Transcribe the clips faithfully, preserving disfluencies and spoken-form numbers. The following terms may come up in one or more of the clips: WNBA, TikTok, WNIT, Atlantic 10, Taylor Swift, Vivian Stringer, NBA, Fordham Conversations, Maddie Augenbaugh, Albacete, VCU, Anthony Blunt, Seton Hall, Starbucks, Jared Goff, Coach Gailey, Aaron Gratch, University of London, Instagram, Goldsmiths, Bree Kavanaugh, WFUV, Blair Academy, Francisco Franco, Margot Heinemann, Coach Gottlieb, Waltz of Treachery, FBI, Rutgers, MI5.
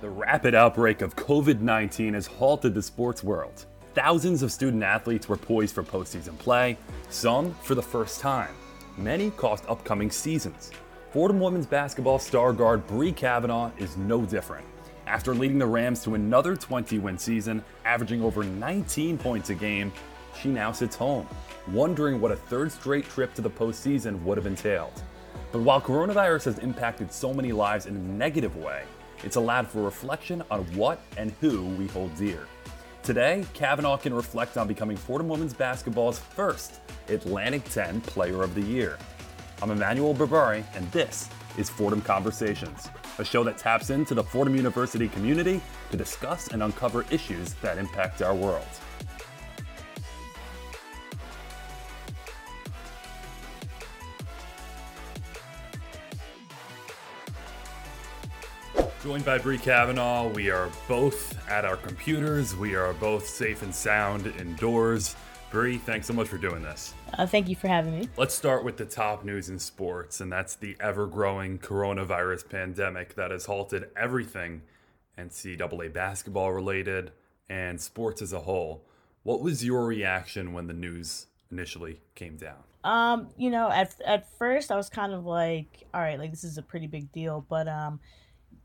The rapid outbreak of COVID nineteen has halted the sports world. Thousands of student athletes were poised for postseason play, some for the first time. Many cost upcoming seasons. Fordham women's basketball star guard Bree Kavanaugh is no different. After leading the Rams to another twenty-win season, averaging over nineteen points a game, she now sits home, wondering what a third straight trip to the postseason would have entailed. But while coronavirus has impacted so many lives in a negative way, it's allowed for reflection on what and who we hold dear. Today, Kavanaugh can reflect on becoming Fordham women's basketball's first Atlantic ten Player of the Year. I'm Emmanuel Barbari, and this is Fordham Conversations, a show that taps into the Fordham University community to discuss and uncover issues that impact our world. Joined by Bree Kavanaugh, we are both at our computers. We are both safe and sound indoors. Bree, thanks so much for doing this. Uh, thank you for having me. Let's start with the top news in sports, and that's the ever-growing coronavirus pandemic that has halted everything N C double A basketball related and sports as a whole. What was your reaction when the news initially came down? Um, you know, at at first I was kind of like, all right, like this is a pretty big deal, but um.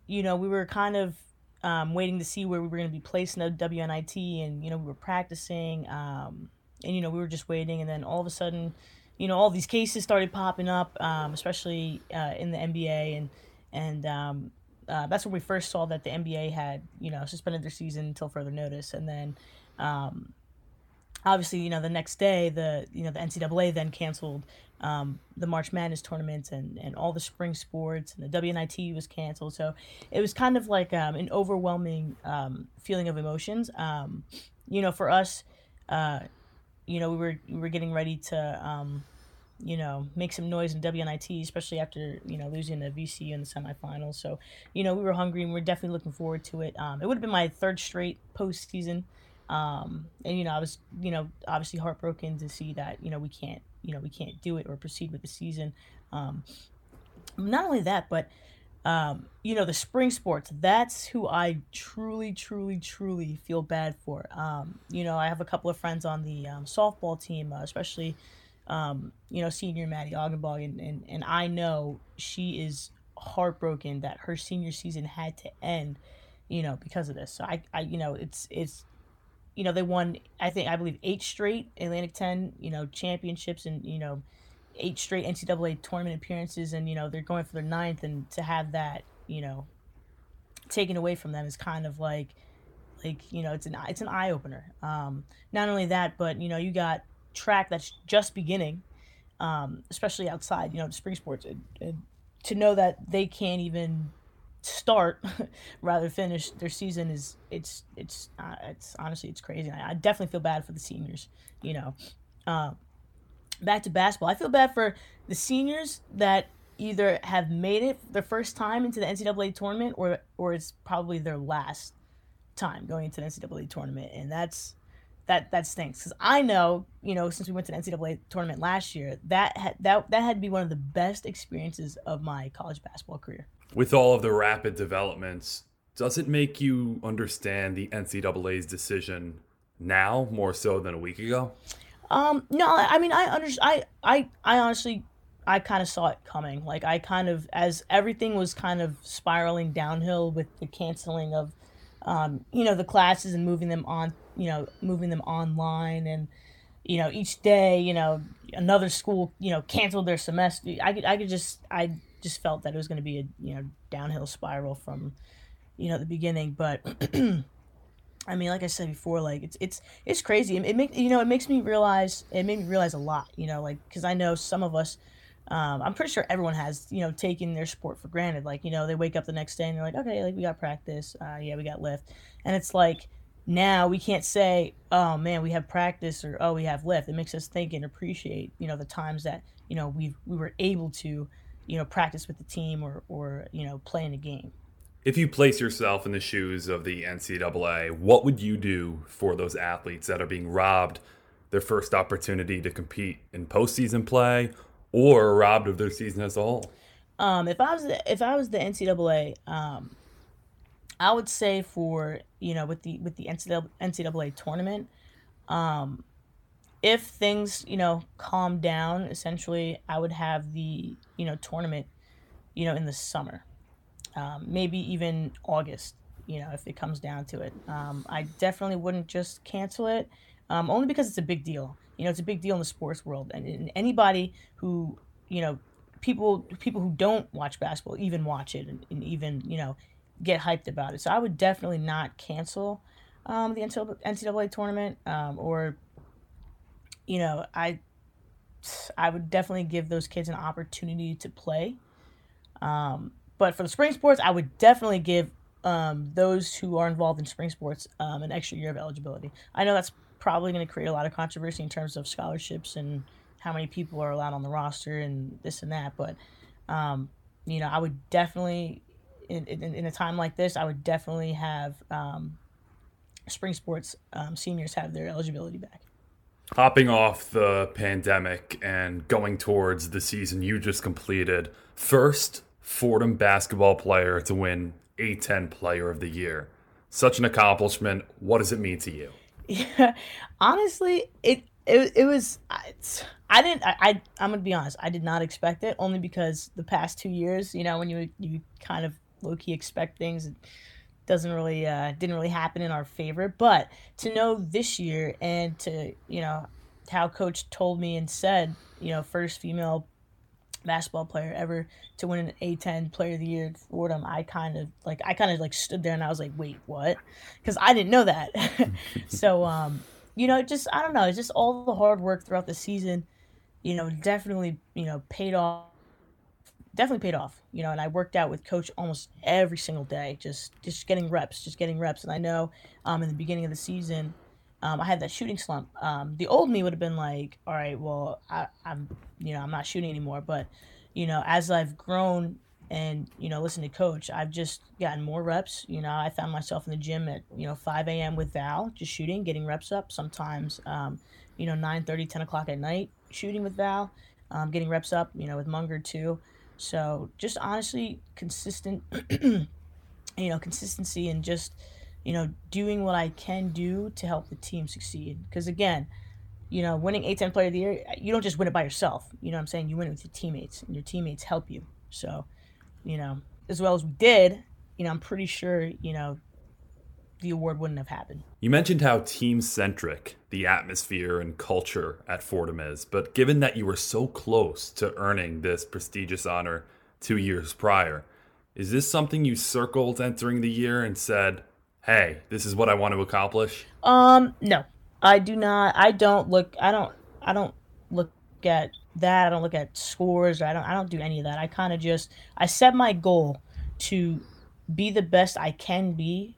You know, we were kind of um, waiting to see where we were going to be placed in the W N I T, and, you know, we were practicing, um, and, you know, we were just waiting. And then all of a sudden, you know, all these cases started popping up, um, especially uh, in the N B A. And and um, uh, that's when we first saw that the N B A had, you know, suspended their season until further notice. And then, um, obviously, you know, the next day, the, you know, the N C double A then canceled Um, the March Madness tournaments and, and all the spring sports, and the W N I T was canceled. So it was kind of like um, an overwhelming um, feeling of emotions. Um, you know, for us, uh, you know, we were we were getting ready to, um, you know, make some noise in W N I T, especially after, you know, losing to V C U in the semifinals. So, you know, we were hungry and we we're definitely looking forward to it. Um, it would have been my third straight postseason. Um, and, you know, I was, you know, obviously heartbroken to see that, you know, we can't, you know, we can't do it or proceed with the season. Um, not only that, but, um, you know, the spring sports, that's who I truly, truly, truly feel bad for. Um, you know, I have a couple of friends on the um, softball team, uh, especially, um, you know, senior Maddie Augenbaugh, and, and, and I know she is heartbroken that her senior season had to end, you know, because of this. So I, I you know, it's, it's, you know, they won, I think, I believe, eight straight Atlantic ten, you know, championships, and, you know, eight straight N C double A tournament appearances. And, you know, they're going for their ninth, and to have that, you know, taken away from them is kind of like, like, you know, it's an, it's an eye opener. Um, not only that, but, you know, you got track that's just beginning, um, especially outside, you know, spring sports, and, and to know that they can't even start rather finish their season is it's it's uh, it's honestly it's crazy. I, I definitely feel bad for the seniors, you know. Uh, back to basketball, I feel bad for the seniors that either have made it their first time into the N C double A tournament, or or it's probably their last time going into the N C double A tournament, and that's that that stinks, because I know, you know, since we went to the N C double A tournament last year, that had that that had to be one of the best experiences of my college basketball career. With all of the rapid developments, does it make you understand the N C double A's decision now more so than a week ago? Um, no, I mean, I, under- I, I, I honestly, I kind of saw it coming. Like, I kind of, as everything was kind of spiraling downhill with the canceling of, um, you know, the classes and moving them on, you know, moving them online, and, you know, each day, you know, another school, you know, canceled their semester. I could, I could just, I just felt that it was going to be a, you know, downhill spiral from, you know, the beginning. But I mean, like I said before, like it's, it's, it's crazy. It, it makes, you know, it makes me realize, it made me realize a lot, you know, like, cause I know some of us, um, I'm pretty sure everyone has, you know, taken their sport for granted. Like, you know, they wake up the next day and they're like, okay, like we got practice. Uh, yeah, we got lift. And it's like, now we can't say, oh man, we have practice, or oh, we have lift. It makes us think and appreciate, you know, the times that, you know, we we were able to, you know, practice with the team, or, or, you know, play in a game. If you place yourself in the shoes of the N C double A, what would you do for those athletes that are being robbed their first opportunity to compete in postseason play, or robbed of their season as a whole? Um, if I was the, if I was the N C double A, um, I would say for, you know, with the with the N C double A tournament, um, if things, you know, calm down, essentially, I would have the, you know, tournament, you know, in the summer, um, maybe even August, you know, if it comes down to it. Um, I definitely wouldn't just cancel it, um, only because it's a big deal. You know, it's a big deal in the sports world, and, and anybody who, you know, people people who don't watch basketball even watch it and, and even, you know, get hyped about it. So I would definitely not cancel um, the N C double A tournament, um, or, you know, I I would definitely give those kids an opportunity to play. Um, but for the spring sports, I would definitely give um, those who are involved in spring sports um, an extra year of eligibility. I know that's probably going to create a lot of controversy in terms of scholarships and how many people are allowed on the roster and this and that. But, um, you know, I would definitely... In, in in a time like this, I would definitely have um, spring sports um, seniors have their eligibility back. Hopping off the pandemic and going towards the season you just completed, first Fordham basketball player to win A ten Player of the Year. Such an accomplishment. What does it mean to you? Yeah, honestly, it it it was. I didn't. I, I I'm gonna be honest. I did not expect it, only because the past two years, you know, when you you kind of low-key expect things, it doesn't really uh didn't really happen in our favor. But to know this year, and to, you know, how Coach told me and said, you know, first female basketball player ever to win an A ten Player of the Year at Fordham, I kind of like I kind of like stood there and I was like, wait, what? Because I didn't know that. So um you know, just I don't know, it's just all the hard work throughout the season, you know, definitely, you know, paid off. Definitely paid off, you know, and I worked out with Coach almost every single day, just just getting reps, just getting reps. And I know um, in the beginning of the season, um, I had that shooting slump. Um, the old me would have been like, all right, well, I, I'm, you know, I'm not shooting anymore. But, you know, as I've grown and, you know, listened to Coach, I've just gotten more reps. You know, I found myself in the gym at, you know, five a.m. with Val, just shooting, getting reps up. Sometimes, um, you know, nine thirty, ten o'clock at night, shooting with Val, um, getting reps up, you know, with Munger too. So just honestly consistent, you know, consistency, and just, you know, doing what I can do to help the team succeed. Because again, you know, winning A ten Player of the Year, you don't just win it by yourself. You know what I'm saying? You win it with your teammates, and your teammates help you. So, you know, as well as we did, you know, I'm pretty sure, you know, the award wouldn't have happened. You mentioned how team-centric the atmosphere and culture at Fordham is, but given that you were so close to earning this prestigious honor two years prior, is this something you circled entering the year and said, hey, this is what I want to accomplish? Um, no, I do not. I don't look, I don't, I don't look at that. I don't look at scores. I don't, I don't do any of that. I kind of just, I set my goal to be the best I can be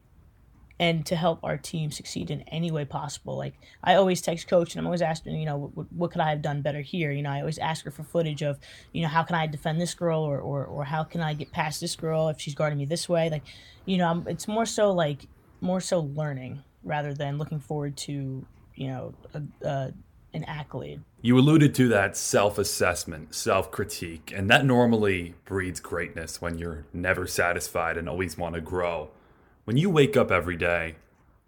and to help our team succeed in any way possible. Like, I always text Coach, and I'm always asking, you know, what, what could I have done better here? You know, I always ask her for footage of, you know, how can I defend this girl, or, or, or how can I get past this girl if she's guarding me this way? Like, you know, I'm, it's more so like, more so learning rather than looking forward to, you know, a, a, an accolade. You alluded to that self-assessment, self-critique, and that normally breeds greatness when you're never satisfied and always want to grow. When you wake up every day,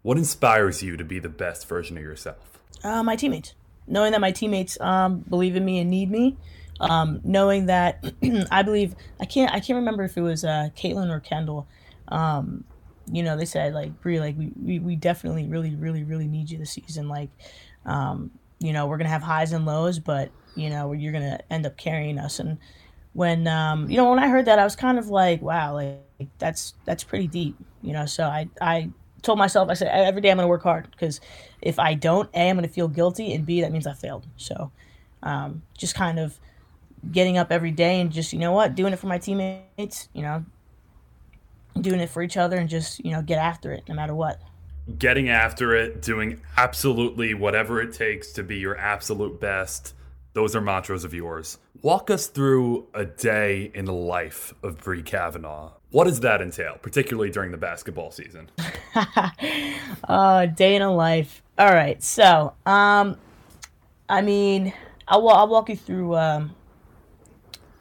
what inspires you to be the best version of yourself? Uh, my teammates. Knowing that my teammates um, believe in me and need me. Um, knowing that I believe, I can't I can't remember if it was uh, Caitlin or Kendall. Um, you know, they said, like, Bree, like, we, we, we definitely really, really, really need you this season. Like, um, you know, we're going to have highs and lows, but, you know, you're going to end up carrying us. And when, um, you know, when I heard that, I was kind of like, wow, like, that's that's pretty deep. You know, so I, I told myself, I said, every day I'm going to work hard, because if I don't, A, I'm going to feel guilty, and B, that means I failed. So um, just kind of getting up every day and just, you know what, doing it for my teammates, you know, doing it for each other, and just, you know, get after it no matter what. Getting after it, doing absolutely whatever it takes to be your absolute best. Those are mantras of yours. Walk us through a day in the life of Bree Kavanaugh. What does that entail, particularly during the basketball season? uh, day in a life. All right. So, um, I mean, I'll, I'll walk you through, um,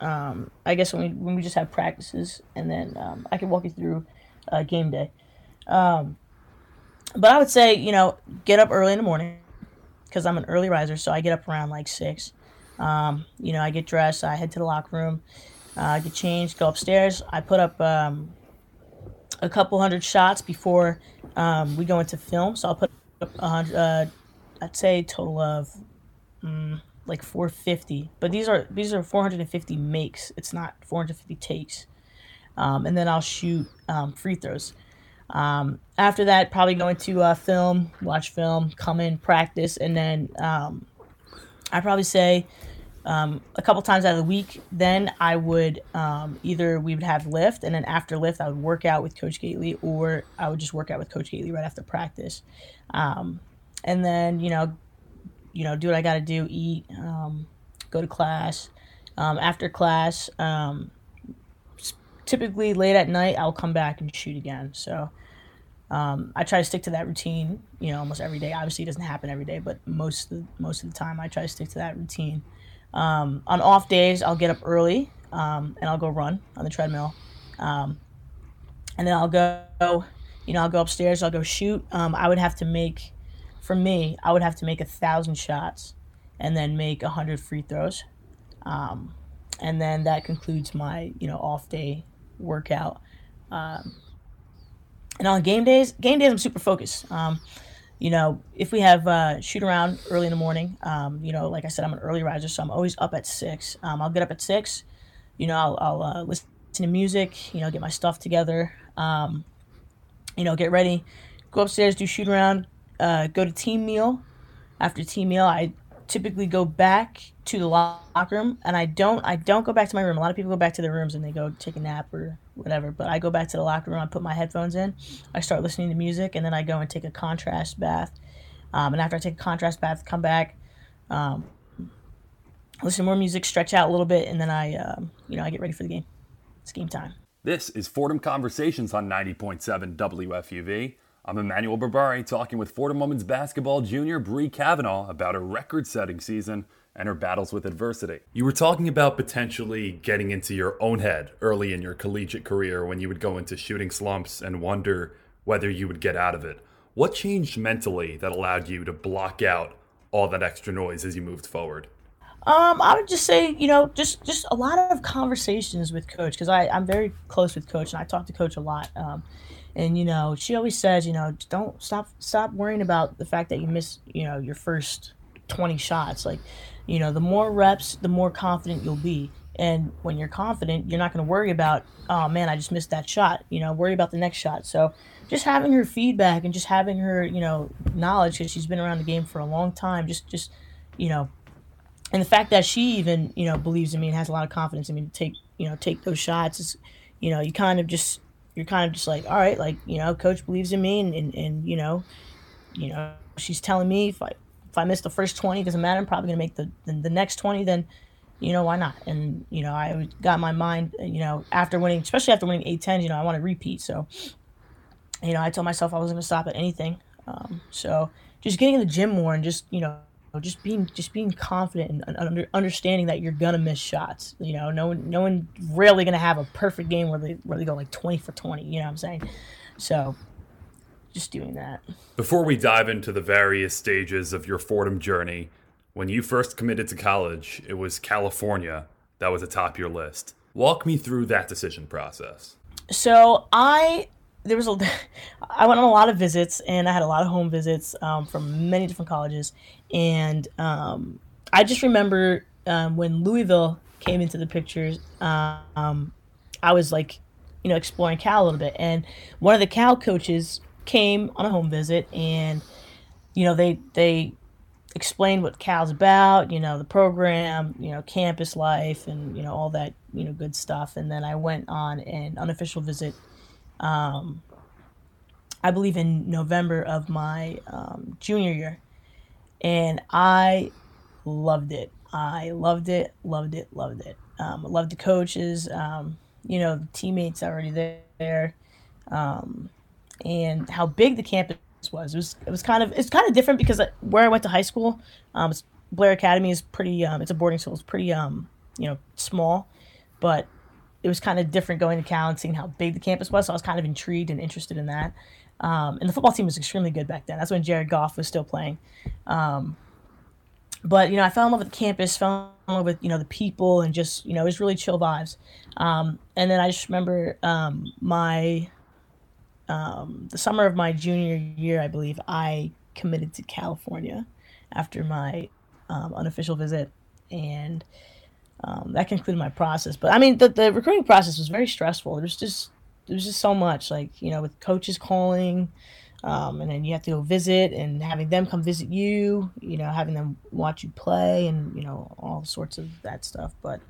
um, I guess when we, when we just have practices, and then um, I can walk you through uh, game day. Um, but I would say, you know, get up early in the morning because I'm an early riser, so I get up around like six. Um, you know, I get dressed, I head to the locker room, uh, get changed, go upstairs. I put up um, a couple hundred shots before um, we go into film, so I'll put up a hundred, uh, I'd say a total of um, like four hundred fifty. But these are these are four hundred fifty makes. It's not four hundred fifty takes. Um, and then I'll shoot um, free throws. Um, after that, probably go into uh, film, watch film, come in, practice, and then um, I probably say um, a couple times out of the week. Then I would um, either we would have lift, and then after lift, I would work out with Coach Gailey, or I would just work out with Coach Gailey right after practice. Um, and then you know, you know, do what I got to do: eat, um, go to class. Um, after class. Um, Typically late at night, I'll come back and shoot again. So um, I try to stick to that routine, you know, almost every day. Obviously, it doesn't happen every day, but most of the, most of the time I try to stick to that routine. Um, on off days, I'll get up early um, and I'll go run on the treadmill. Um, and then I'll go, you know, I'll go upstairs, I'll go shoot. Um, I would have to make, for me, I would have to make a thousand shots and then make a hundred free throws. Um, and then that concludes my, you know, off day workout. Um, and on game days, game days I'm super focused. Um, you know, if we have uh, shoot around early in the morning, um, you know, like I said, I'm an early riser, so I'm always up at six. Um, I'll get up at six. You know, I'll, I'll uh, listen to music. You know, get my stuff together. Um, you know, get ready, go upstairs, do shoot around, uh, go to team meal. After team meal, I typically go back to the locker room, and I don't I don't go back to my room. A lot of people go back to their rooms and they go take a nap or whatever, but I go back to the locker room, I put my headphones in, I start listening to music, and then I go and take a contrast bath. Um, and after I take a contrast bath, come back, um, listen to more music, stretch out a little bit, and then I um, you know I get ready for the game. It's game time. This is Fordham Conversations on ninety point seven W F U V. I'm Emmanuel Barbari talking with Fordham women's basketball junior Bree Kavanaugh about her record-setting season and her battles with adversity. You were talking about potentially getting into your own head early in your collegiate career when you would go into shooting slumps and wonder whether you would get out of it. What changed mentally that allowed you to block out all that extra noise as you moved forward? Um, I would just say, you know, just, just a lot of conversations with Coach, because I'm very close with Coach, and I talk to Coach a lot. Um, and, you know, she always says, you know, don't stop stop worrying about the fact that you miss, you know, your first twenty shots. Like, you know, the more reps, the more confident you'll be. And when you're confident, you're not going to worry about, oh, man, I just missed that shot. You know, worry about the next shot. So just having her feedback and just having her, you know, knowledge, because she's been around the game for a long time, just, just you know, and the fact that she even, you know, believes in me and has a lot of confidence in me to take, you know, take those shots is, you know, you kind of just, you're kind of just like, all right, like, you know, Coach believes in me and, and, and you know, you know, she's telling me if I, if I miss the first twenty, it doesn't matter, I'm probably going to make the, the the next twenty, then, you know, why not? And, you know, I got my mind, you know, after winning, especially after winning eight ten, you know, I want to repeat. So, you know, I told myself I wasn't going to stop at anything. Um, so just getting in the gym more and just, you know, just being just being confident and under, understanding that you're gonna miss shots. You know, no one no one really gonna have a perfect game where they where they go like twenty for twenty. You know what I'm saying? So, just doing that. Before we dive into the various stages of your Fordham journey, when you first committed to college, it was California that was atop your list. Walk me through that decision process. So I. There was a, I went on a lot of visits, and I had a lot of home visits um, from many different colleges, and um, I just remember um, when Louisville came into the pictures, um, I was like, you know, exploring Cal a little bit, and one of the Cal coaches came on a home visit, and you know they they explained what Cal's about, you know, the program, you know, campus life, and you know all that, you know, good stuff, and then I went on an unofficial visit. Um, I believe in November of my um, junior year, and I loved it. I loved it, loved it, loved it. Um, I loved the coaches, um, you know, the teammates already there, um, and how big the campus was. It was it was kind of it's kind of different because where I went to high school, um, Blair Academy is pretty. Um, it's a boarding school. It's pretty, um, you know, small, but it was kind of different going to Cal and seeing how big the campus was. So I was kind of intrigued and interested in that. Um, and the football team was extremely good back then. That's when Jared Goff was still playing. Um, but, you know, I fell in love with the campus, fell in love with, you know, the people and just, you know, it was really chill vibes. Um, and then I just remember um, my, um, the summer of my junior year, I believe, I committed to California after my um, unofficial visit. And um, that concluded my process. But, I mean, the, the recruiting process was very stressful. There's just... There's just so much, like, you know, with coaches calling, um, and then you have to go visit and having them come visit you, you know, having them watch you play and, you know, all sorts of that stuff. But,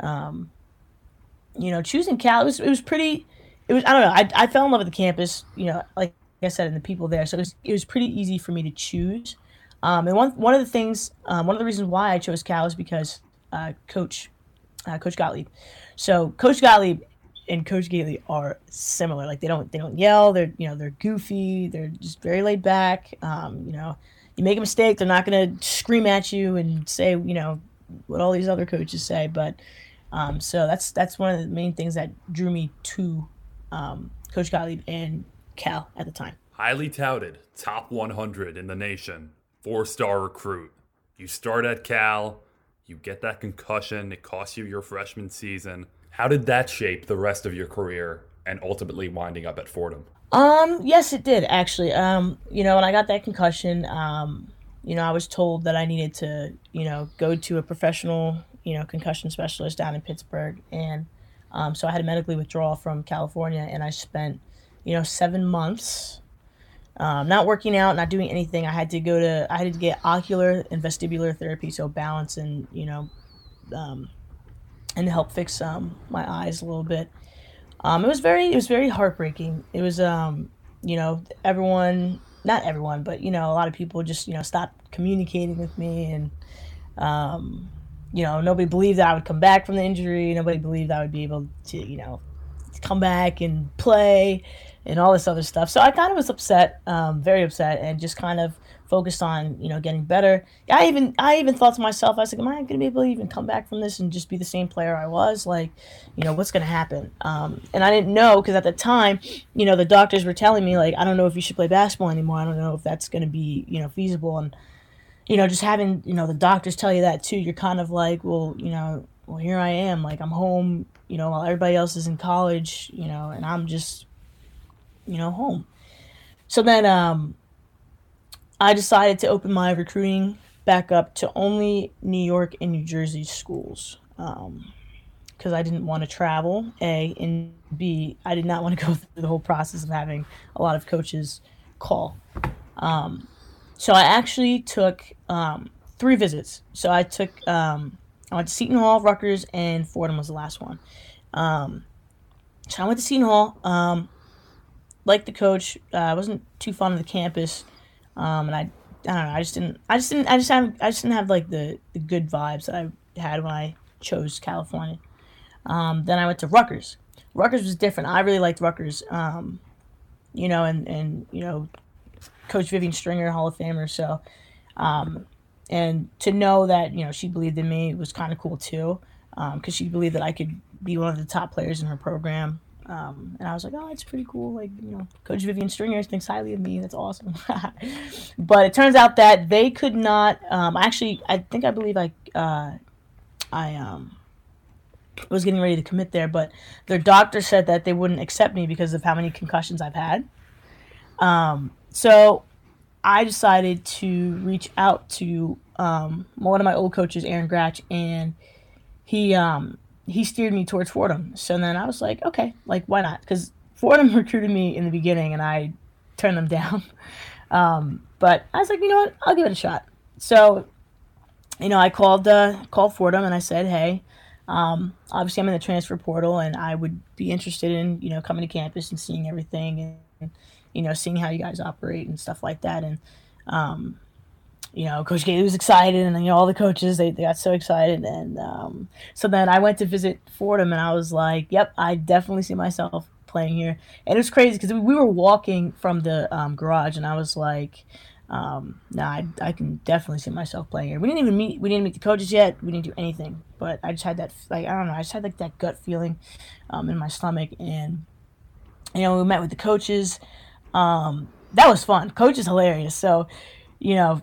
um, you know, choosing Cal, it was, it was pretty, it was, I don't know, I, I fell in love with the campus, you know, like I said, and the people there. So it was, it was pretty easy for me to choose. Um, and one, one of the things, um, one of the reasons why I chose Cal is because uh, Coach, uh, Coach Gottlieb. So Coach Gottlieb and Coach Gailey are similar. Like they don't, they don't yell. They're, you know, they're goofy. They're just very laid back. Um, you know, you make a mistake, they're not going to scream at you and say, you know, what all these other coaches say. But, um, so that's, that's one of the main things that drew me to, um, Coach Gottlieb and Cal at the time. Highly touted, top one hundred in the nation, four-star recruit. You start at Cal, you get that concussion. It costs you your freshman season. How did that shape the rest of your career and ultimately winding up at Fordham? Um, yes, it did, actually. Um, you know, when I got that concussion, um, you know, I was told that I needed to, you know, go to a professional, you know, concussion specialist down in Pittsburgh. And um, so I had to medically withdraw from California, and I spent, you know, seven months um, not working out, not doing anything. I had to go to, I had to get ocular and vestibular therapy, so balance and, you know, um, and to help fix um, my eyes a little bit. Um, it was very, it was very heartbreaking. It was, um, you know, everyone, not everyone, but, you know, a lot of people just, you know, stopped communicating with me. And, um, you know, nobody believed that I would come back from the injury. Nobody believed I would be able to, you know, come back and play and all this other stuff. So I kind of was upset, um, very upset, and just kind of focused on, you know, getting better. I even I even thought to myself, I was like, am I going to be able to even come back from this and just be the same player I was? Like, you know, what's going to happen? Um, and I didn't know, because at the time, you know, the doctors were telling me, like, I don't know if you should play basketball anymore. I don't know if that's going to be, you know, feasible. And, you know, just having, you know, the doctors tell you that too, you're kind of like, well, you know, well, here I am. Like, I'm home, you know, while everybody else is in college, you know, and I'm just, you know, home. So then, um, I decided to open my recruiting back up to only New York and New Jersey schools, um, because I didn't want to travel, A, and B, I did not want to go through the whole process of having a lot of coaches call. Um, so I actually took um, three visits. So I took, um, I went to Seton Hall, Rutgers, and Fordham was the last one. Um, so I went to Seton Hall, um, liked the coach, I uh, wasn't too fond of the campus. Um, and I, I don't know, I just didn't, I just didn't, I just haven't, I just didn't have like the, the good vibes that I had when I chose California. Um, then I went to Rutgers. Rutgers was different. I really liked Rutgers, um, you know, and, and, you know, Coach Vivian Stringer, Hall of Famer. So, um, and to know that, you know, she believed in me was kind of cool too. Um, cause she believed that I could be one of the top players in her program. Um, and I was like, oh, that's pretty cool. Like, you know, Coach Vivian Stringer thinks highly of me. That's awesome. But it turns out that they could not, um, actually, I think I believe I, uh, I um, was getting ready to commit there, but their doctor said that they wouldn't accept me because of how many concussions I've had. Um, so I decided to reach out to um, one of my old coaches, Aaron Gratch, and he, um, he steered me towards Fordham. So then I was like, okay, like, why not? Because Fordham recruited me in the beginning and I turned them down. Um, but I was like, you know what? I'll give it a shot. So, you know, I called uh, called Fordham and I said, hey, um, obviously I'm in the transfer portal and I would be interested in, you know, coming to campus and seeing everything and, you know, seeing how you guys operate and stuff like that. And, um, you know, Coach Gailey was excited, and, you know, all the coaches, they, they got so excited. And um, so then I went to visit Fordham, and I was like, yep, I definitely see myself playing here. And it was crazy because we were walking from the um, garage, and I was like, Um, no, I, I can definitely see myself playing here. We didn't even meet, we didn't meet the coaches yet. We didn't do anything, but I just had that, like, I don't know. I just had like that gut feeling, um, in my stomach. And, you know, we met with the coaches. Um, that was fun. Coach is hilarious. So, you know,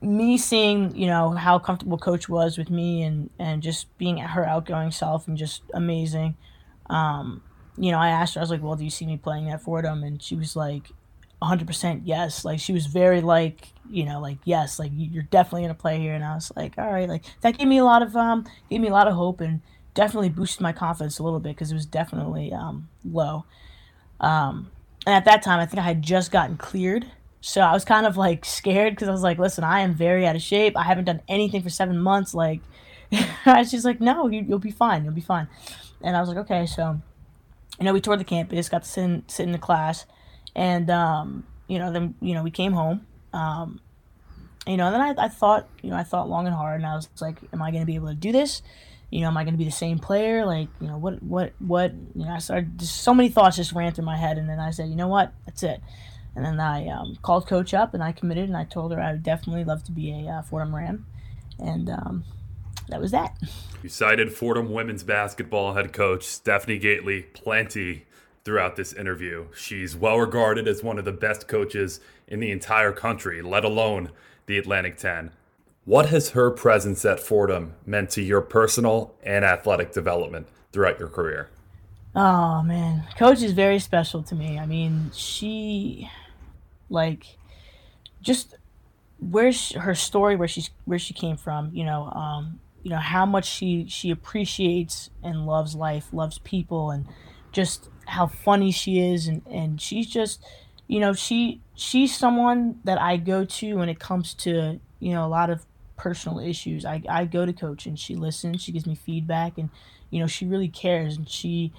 me seeing, you know, how comfortable Coach was with me and, and just being her outgoing self and just amazing. Um, you know, I asked her, I was like, well, do you see me playing at Fordham? And she was like, one hundred percent yes. Like, she was very like, you know, like, yes, like, you're definitely gonna play here. And I was like, all right. Like, that gave me a lot of um gave me a lot of hope and definitely boosted my confidence a little bit, because it was definitely um low. Um and at that time I think I had just gotten cleared, so I was kind of like scared, because I was like, listen, I am very out of shape, I haven't done anything for seven months, like. She's like, no, you, you'll be fine, you'll be fine. And I was like, okay. So, you know, we toured the campus, got to sit in, sit in the class. And, um, you know, then, you know, we came home, um, you know, and then I, I thought, you know, I thought long and hard, and I was like, am I going to be able to do this? You know, am I going to be the same player? Like, you know, what, what, what, you know, I started, just so many thoughts just ran through my head. And then I said, you know what, that's it. And then I um, called Coach up and I committed, and I told her I would definitely love to be a uh, Fordham Ram. And um, that was that. You cited Fordham women's basketball head coach Stephanie Gately plenty throughout this interview. She's well regarded as one of the best coaches in the entire country, let alone the Atlantic ten. What has her presence at Fordham meant to your personal and athletic development throughout your career? Oh, man. Coach is very special to me. I mean, she, like, just where she, her story, where she's, where she came from, you know, um, you know, how much she, she appreciates and loves life, loves people, and just how funny she is. And, and she's just, you know, she she's someone that I go to when it comes to, you know, a lot of personal issues. I, I go to Coach and she listens, she gives me feedback, and, you know, she really cares, and she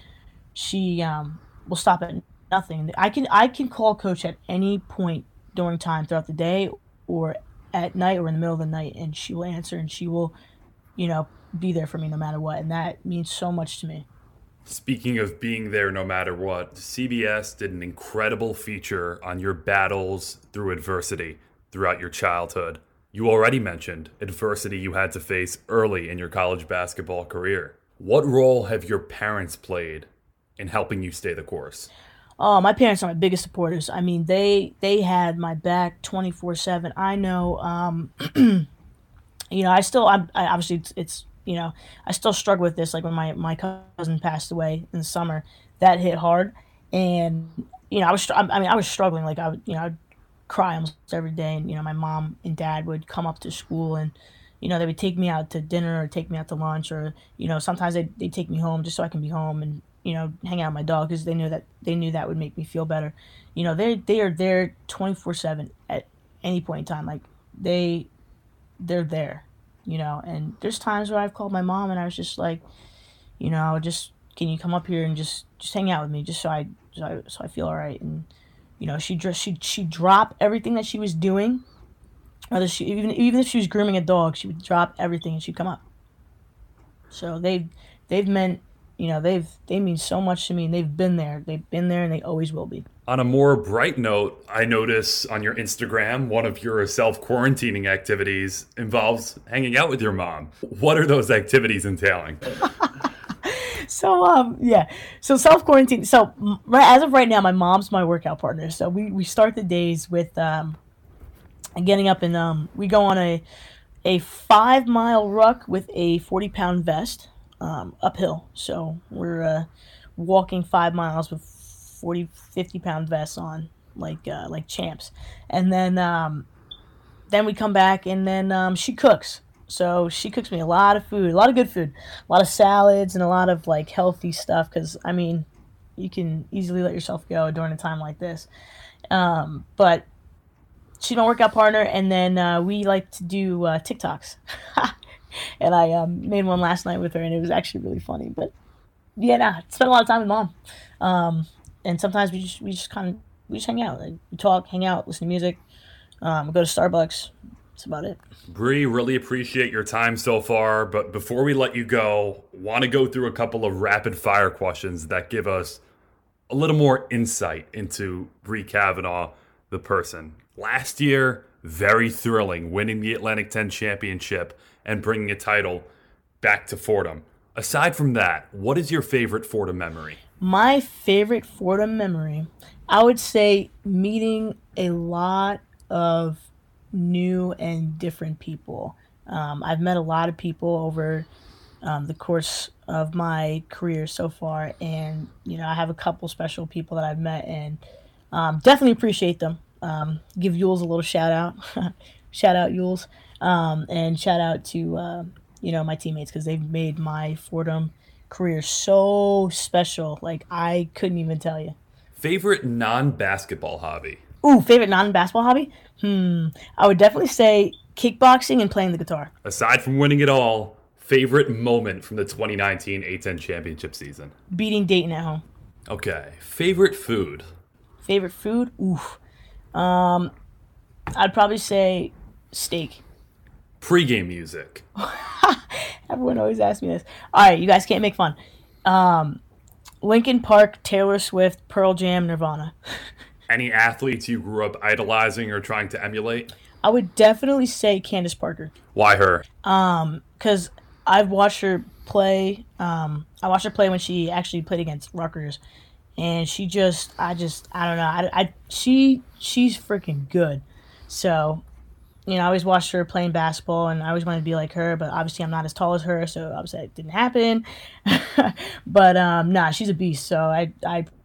she um will stop at nothing. I can I can call Coach at any point during time throughout the day or at night or in the middle of the night, and she will answer, and she will, you know, be there for me no matter what, and that means so much to me. Speaking of being there no matter what, C B S did an incredible feature on your battles through adversity throughout your childhood. You already mentioned adversity you had to face early in your college basketball career. What role have your parents played in helping you stay the course? Oh, my parents are my biggest supporters. I mean, they they had my back twenty-four seven. I know, um, you know, I still, I'm, I obviously, it's, it's you know, I still struggle with this. Like, when my, my cousin passed away in the summer, that hit hard. And, you know, I was, I mean, I was struggling. Like, I would, you know, I'd cry almost every day. And, you know, my mom and dad would come up to school, and, you know, they would take me out to dinner or take me out to lunch, or, you know, sometimes they they take me home just so I can be home and, you know, hang out with my dog, because they knew that they knew that would make me feel better. You know, they, they are there twenty-four seven at any point in time. Like, they, they're there. You know, and there's times where I've called my mom and I was just like, you know, just, can you come up here and just, just hang out with me, just so I, so I, so I feel all right. And, you know, she just, she, she dropped everything that she was doing, whether she, even, even if she was grooming a dog, she would drop everything and she'd come up. So they've, they've meant, you know, they've, they mean so much to me, and they've been there, they've been there, and they always will be. On a more bright note, I notice on your Instagram, one of your self-quarantining activities involves hanging out with your mom. What are those activities entailing? so, um, yeah, so self-quarantine. So right, as of right now, my mom's my workout partner. So we, we start the days with um, getting up and um, we go on a, a five-mile ruck with a forty-pound vest um, uphill. So we're uh, walking five miles with forty, fifty pound vests on, like uh, like champs. And then um, then we come back, and then um, she cooks. So she cooks me a lot of food, a lot of good food, a lot of salads and a lot of like healthy stuff, because, I mean, you can easily let yourself go during a time like this. Um, but she's my workout partner, and then uh, we like to do uh, TikToks. And I um, made one last night with her, and it was actually really funny. But, yeah, nah, spent a lot of time with Mom. Um, And sometimes we just we just kind of we just hang out, like, we talk, hang out, listen to music, um, go to Starbucks. That's about it. Bree, really appreciate your time so far. But before we let you go, want to go through a couple of rapid fire questions that give us a little more insight into Bree Kavanaugh, the person. Last year, very thrilling, winning the Atlantic ten championship and bringing a title back to Fordham. Aside from that, what is your favorite Fordham memory? My favorite Fordham memory, I would say meeting a lot of new and different people. Um, I've met a lot of people over um, the course of my career so far, and you know, I have a couple special people that I've met, and um, definitely appreciate them. Um, give Yules a little shout out, shout out Yules, um, and shout out to uh, you know, my teammates, because they've made my Fordham career so special. Like, I couldn't even tell you. Favorite non-basketball hobby? Ooh, favorite non-basketball hobby? Hmm, I would definitely say kickboxing and playing the guitar. Aside from winning it all, favorite moment from the twenty nineteen A ten championship season? Beating Dayton at home. Okay. Favorite food? Favorite food? Oof. Um, I'd probably say steak. Pre-game music. Everyone always asks me this. All right, you guys can't make fun. Um, Linkin Park, Taylor Swift, Pearl Jam, Nirvana. Any athletes you grew up idolizing or trying to emulate? I would definitely say Candace Parker. Why her? Um, because I've watched her play. Um, I watched her play when she actually played against Rutgers, and she just, I just, I don't know. I, I she, she's freaking good. So, you know, I always watched her playing basketball, and I always wanted to be like her. But obviously, I'm not as tall as her, so obviously it didn't happen. But um, nah, she's a beast. So I, I. appreciate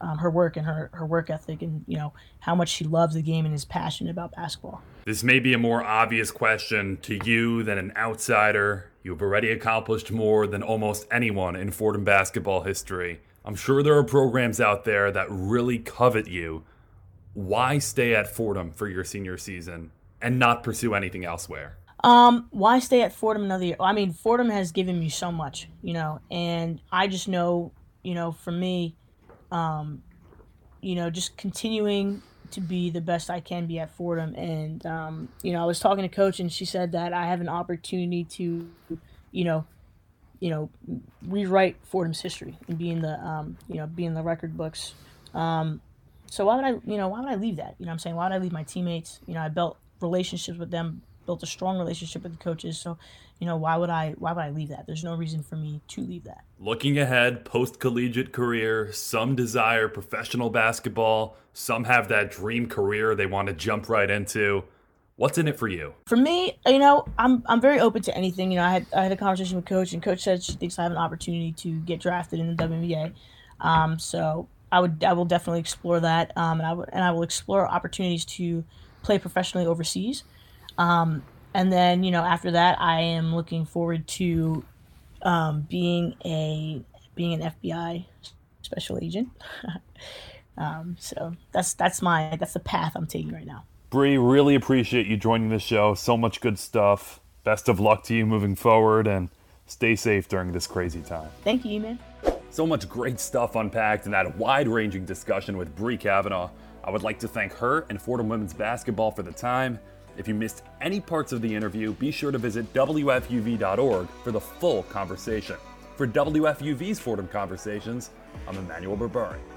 um, her work and her, her work ethic, and you know how much she loves the game and is passionate about basketball. This may be a more obvious question to you than an outsider. You've already accomplished more than almost anyone in Fordham basketball history. I'm sure there are programs out there that really covet you. Why stay at Fordham for your senior season and not pursue anything elsewhere? Um, why stay at Fordham another year? I mean, Fordham has given me so much, you know, and I just know, you know, for me, Um, you know, just continuing to be the best I can be at Fordham. And, um, you know, I was talking to Coach, and she said that I have an opportunity to, you know, you know, rewrite Fordham's history and be in the, um, you know, be in the record books. Um, so why would I, you know, why would I leave that? You know what I'm saying? Why would I leave my teammates? You know, I built relationships with them, built a strong relationship with the coaches. So, you know, why would I why would I leave that? There's no reason for me to leave that. Looking ahead, post-collegiate career, some desire professional basketball. Some have that dream career they want to jump right into. What's in it for you? For me, you know, I'm I'm very open to anything. You know, I had I had a conversation with Coach, and Coach said she thinks I have an opportunity to get drafted in the W N B A. Um, so I would I will definitely explore that. Um, and I w- and I will explore opportunities to play professionally overseas. Um, and then, you know, after that, I am looking forward to um, being a being an F B I special agent. um, so that's that's my that's the path I'm taking right now. Bree, really appreciate you joining the show. So much good stuff. Best of luck to you moving forward, and stay safe during this crazy time. Thank you, man. So much great stuff unpacked in that wide-ranging discussion with Bree Kavanaugh. I would like to thank her and Fordham Women's Basketball for the time. If you missed any parts of the interview, be sure to visit W F U V dot org for the full conversation. For W F U V's Fordham Conversations, I'm Emmanuel Barbari.